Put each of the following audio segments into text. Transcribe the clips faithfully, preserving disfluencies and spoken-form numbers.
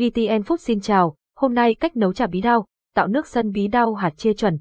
giê tê en Food xin chào, hôm nay cách nấu chả bí đao, tạo nước sân bí đao hạt chia chuẩn.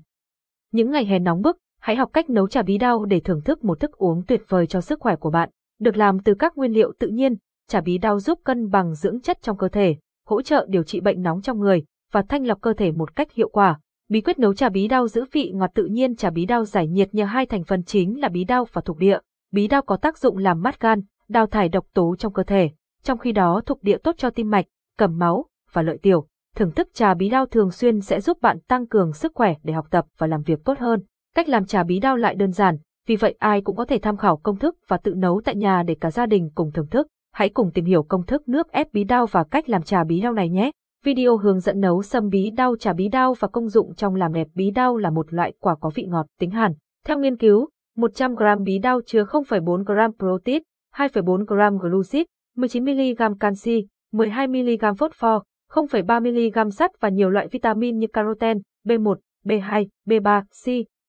Những ngày hè nóng bức, hãy học cách nấu chả bí đao để thưởng thức một thức uống tuyệt vời cho sức khỏe của bạn. Được làm từ các nguyên liệu tự nhiên, chả bí đao giúp cân bằng dưỡng chất trong cơ thể, hỗ trợ điều trị bệnh nóng trong người và thanh lọc cơ thể một cách hiệu quả. Bí quyết nấu chả bí đao giữ vị ngọt tự nhiên. Chả bí đao giải nhiệt nhờ hai thành phần chính là bí đao và thuộc địa. Bí đao có tác dụng làm mát gan, đào thải độc tố trong cơ thể, trong khi đó thuộc địa tốt cho tim mạch, cầm máu và lợi tiểu. Thưởng thức trà bí đao thường xuyên sẽ giúp bạn tăng cường sức khỏe để học tập và làm việc tốt hơn. Cách làm trà bí đao lại đơn giản, vì vậy ai cũng có thể tham khảo công thức và tự nấu tại nhà để cả gia đình cùng thưởng thức. Hãy cùng tìm hiểu công thức nước ép bí đao và cách làm trà bí đao này nhé. Video hướng dẫn nấu sâm bí đao. Trà bí đao và công dụng trong làm đẹp. Bí đao là một loại quả có vị ngọt tính hàn. Theo nghiên cứu, một trăm gam bí đao chứa không phẩy bốn gam protein, hai phẩy bốn gam glucid, mười chín mi-li-gam canxi, mười hai mi-li-gam phốt pho, không phẩy ba mi-li-gam sắt và nhiều loại vitamin như caroten, bê một, bê hai, bê ba, C.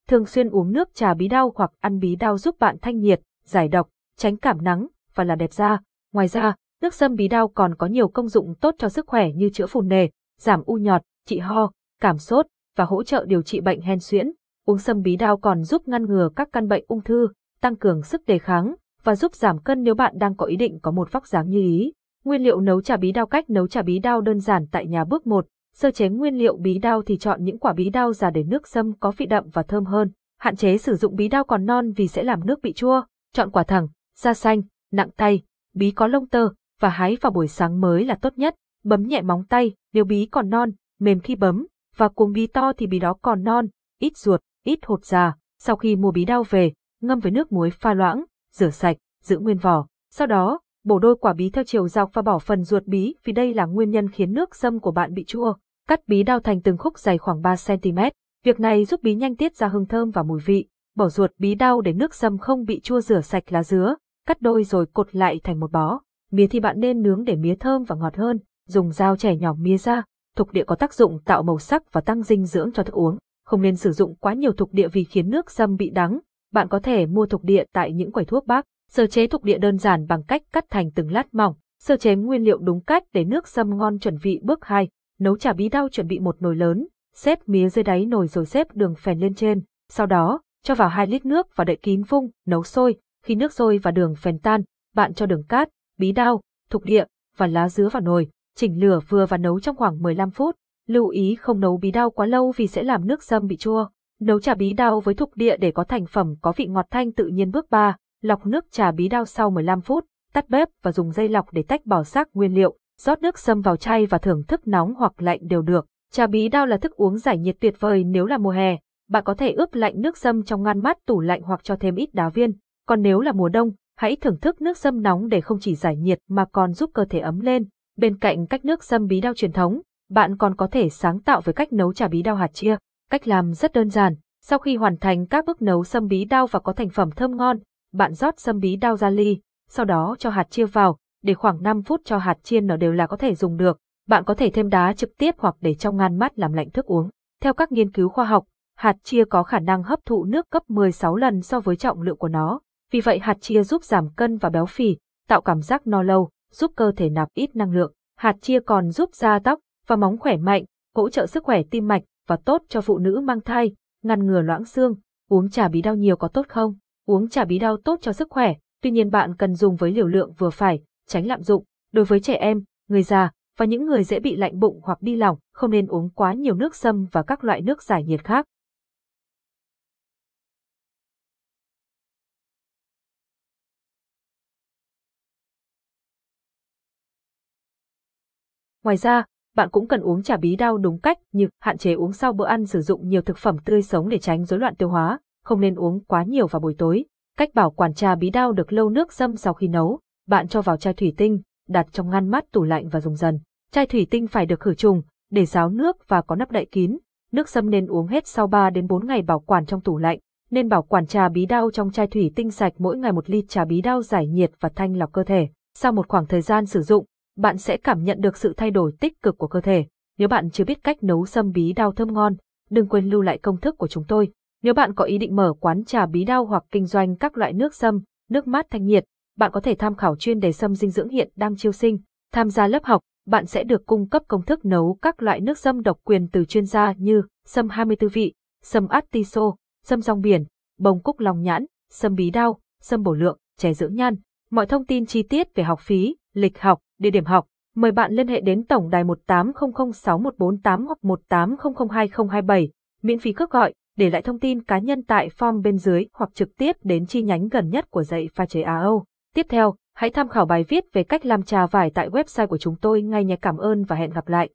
Thường xuyên uống nước trà bí đao hoặc ăn bí đao giúp bạn thanh nhiệt, giải độc, tránh cảm nắng và làm đẹp da. Ngoài ra, nước sâm bí đao còn có nhiều công dụng tốt cho sức khỏe như chữa phù nề, giảm u nhọt, trị ho, cảm sốt và hỗ trợ điều trị bệnh hen suyễn. Uống sâm bí đao còn giúp ngăn ngừa các căn bệnh ung thư, tăng cường sức đề kháng và giúp giảm cân nếu bạn đang có ý định có một vóc dáng như ý. Nguyên liệu nấu chả bí đao. Cách nấu chả bí đao đơn giản tại nhà. Bước một. Sơ chế nguyên liệu bí đao thì chọn những quả bí đao già để nước sâm có vị đậm và thơm hơn. Hạn chế sử dụng bí đao còn non vì sẽ làm nước bị chua. Chọn quả thẳng, da xanh, nặng tay, bí có lông tơ và hái vào buổi sáng mới là tốt nhất. Bấm nhẹ móng tay nếu bí còn non, mềm khi bấm, và cuống bí to thì bí đó còn non, ít ruột, ít hột già. Sau khi mua bí đao về, ngâm với nước muối pha loãng, rửa sạch, giữ nguyên vỏ. Sau đó, bổ đôi quả bí theo chiều dọc và bỏ phần ruột bí vì đây là nguyên nhân khiến nước sâm của bạn bị chua. Cắt bí đao thành từng khúc dày khoảng ba xăng-ti-mét. Việc này giúp bí nhanh tiết ra hương thơm và mùi vị. Bỏ ruột bí đao để nước sâm không bị chua. Rửa sạch lá dứa, cắt đôi rồi cột lại thành một bó. Mía thì bạn nên nướng để mía thơm và ngọt hơn. Dùng dao chẻ nhỏ mía ra. Thục địa có tác dụng tạo màu sắc và tăng dinh dưỡng cho thức uống. Không nên sử dụng quá nhiều thục địa vì khiến nước sâm bị đắng. Bạn có thể mua thục địa tại những quầy thuốc bắc. Sơ chế thuộc địa đơn giản bằng cách cắt thành từng lát mỏng. Sơ chế nguyên liệu đúng cách để nước sâm ngon. Chuẩn vị. Bước hai. Nấu chả bí đao. Chuẩn bị một nồi lớn, xếp mía dưới đáy nồi rồi xếp đường phèn lên trên. Sau đó, cho vào hai lít nước và đậy kín vung, nấu sôi. Khi nước sôi và đường phèn tan, bạn cho đường cát, bí đao, thuộc địa và lá dứa vào nồi. Chỉnh lửa vừa và nấu trong khoảng mười lăm phút. Lưu ý không nấu bí đao quá lâu vì sẽ làm nước sâm bị chua. Nấu chả bí đao với thuộc địa để có thành phẩm có vị ngọt thanh tự nhiên. Bước ba. Lọc nước trà bí đao sau mười lăm phút, tắt bếp và dùng dây lọc để tách bỏ xác nguyên liệu, rót nước sâm vào chai và thưởng thức nóng hoặc lạnh đều được. Trà bí đao là thức uống giải nhiệt tuyệt vời nếu là mùa hè, bạn có thể ướp lạnh nước sâm trong ngăn mát tủ lạnh hoặc cho thêm ít đá viên. Còn nếu là mùa đông, hãy thưởng thức nước sâm nóng để không chỉ giải nhiệt mà còn giúp cơ thể ấm lên. Bên cạnh cách nước sâm bí đao truyền thống, bạn còn có thể sáng tạo với cách nấu trà bí đao hạt chia. Cách làm rất đơn giản, sau khi hoàn thành các bước nấu sâm bí đao và có thành phẩm thơm ngon, bạn rót sâm bí đao ra ly, sau đó cho hạt chia vào, để khoảng năm phút cho hạt chia nở đều là có thể dùng được. Bạn có thể thêm đá trực tiếp hoặc để trong ngăn mát làm lạnh thức uống. Theo các nghiên cứu khoa học, hạt chia có khả năng hấp thụ nước gấp mười sáu lần so với trọng lượng của nó. Vì vậy hạt chia giúp giảm cân và béo phì, tạo cảm giác no lâu, giúp cơ thể nạp ít năng lượng. Hạt chia còn giúp da tóc và móng khỏe mạnh, hỗ trợ sức khỏe tim mạch và tốt cho phụ nữ mang thai, ngăn ngừa loãng xương. Uống trà bí đao nhiều có tốt không? Uống trà bí đao tốt cho sức khỏe, tuy nhiên bạn cần dùng với liều lượng vừa phải, tránh lạm dụng. Đối với trẻ em, người già và những người dễ bị lạnh bụng hoặc đi lỏng, không nên uống quá nhiều nước sâm và các loại nước giải nhiệt khác. Ngoài ra, bạn cũng cần uống trà bí đao đúng cách, như hạn chế uống sau bữa ăn, sử dụng nhiều thực phẩm tươi sống để tránh rối loạn tiêu hóa. Không nên uống quá nhiều vào buổi tối. Cách bảo quản trà bí đao được lâu. Nước sâm sau khi nấu, bạn cho vào chai thủy tinh, đặt trong ngăn mát tủ lạnh và dùng dần. Chai thủy tinh phải được khử trùng, để ráo nước và có nắp đậy kín. Nước sâm nên uống hết sau ba đến bốn ngày bảo quản trong tủ lạnh. Nên bảo quản trà bí đao trong chai thủy tinh sạch. Mỗi ngày một ly trà bí đao giải nhiệt và thanh lọc cơ thể. Sau một khoảng thời gian sử dụng, bạn sẽ cảm nhận được sự thay đổi tích cực của cơ thể. Nếu bạn chưa biết cách nấu sâm bí đao thơm ngon, đừng quên lưu lại công thức của chúng tôi. Nếu bạn có ý định mở quán trà bí đao hoặc kinh doanh các loại nước sâm, nước mát thanh nhiệt, bạn có thể tham khảo chuyên đề sâm dinh dưỡng hiện đang chiêu sinh. Tham gia lớp học, bạn sẽ được cung cấp công thức nấu các loại nước sâm độc quyền từ chuyên gia như sâm hai mươi tư vị, sâm artiso, sâm rong biển, bông cúc long nhãn, sâm bí đao, sâm bổ lượng, chè dưỡng nhan. Mọi thông tin chi tiết về học phí, lịch học, địa điểm học, mời bạn liên hệ đến tổng đài một tám không không sáu một bốn tám hoặc một tám không không hai không hai bảy, miễn phí cước gọi, để lại thông tin cá nhân tại form bên dưới hoặc trực tiếp đến chi nhánh gần nhất của Dạy Pha Chế Á Âu. Tiếp theo, hãy tham khảo bài viết về cách làm trà vải tại website của chúng tôi ngay nhé. Cảm ơn và hẹn gặp lại!